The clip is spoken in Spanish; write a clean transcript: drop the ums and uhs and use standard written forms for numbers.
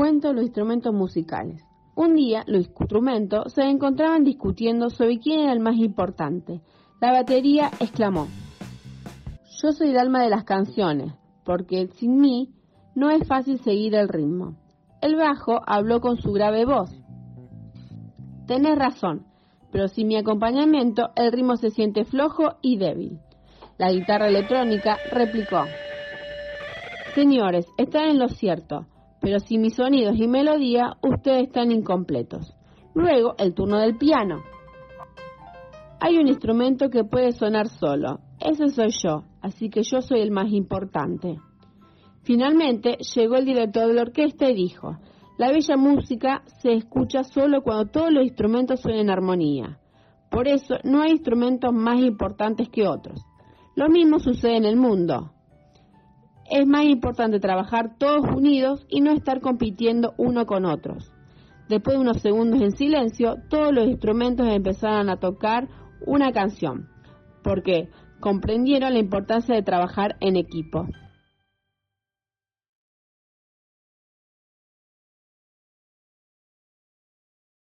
cuento de los instrumentos musicales. Un día, los instrumentos se encontraban discutiendo sobre quién era el más importante. La batería exclamó: "Yo soy el alma de las canciones, porque sin mí no es fácil seguir el ritmo". El bajo habló con su grave voz: "Tenés razón, pero sin mi acompañamiento el ritmo se siente flojo y débil". La guitarra electrónica replicó: "Señores, están en lo cierto, pero sin mis sonidos y melodía ustedes están incompletos". Luego el turno del piano: "Hay un instrumento que puede sonar solo, ese soy yo, así que yo soy el más importante". Finalmente llegó el director de la orquesta y dijo: "La bella música se escucha solo cuando todos los instrumentos son en armonía. Por eso no hay instrumentos más importantes que otros. Lo mismo sucede en el mundo. Es más importante trabajar todos unidos y no estar compitiendo uno con otros". Después de unos segundos en silencio, todos los instrumentos empezaron a tocar una canción, porque comprendieron la importancia de trabajar en equipo.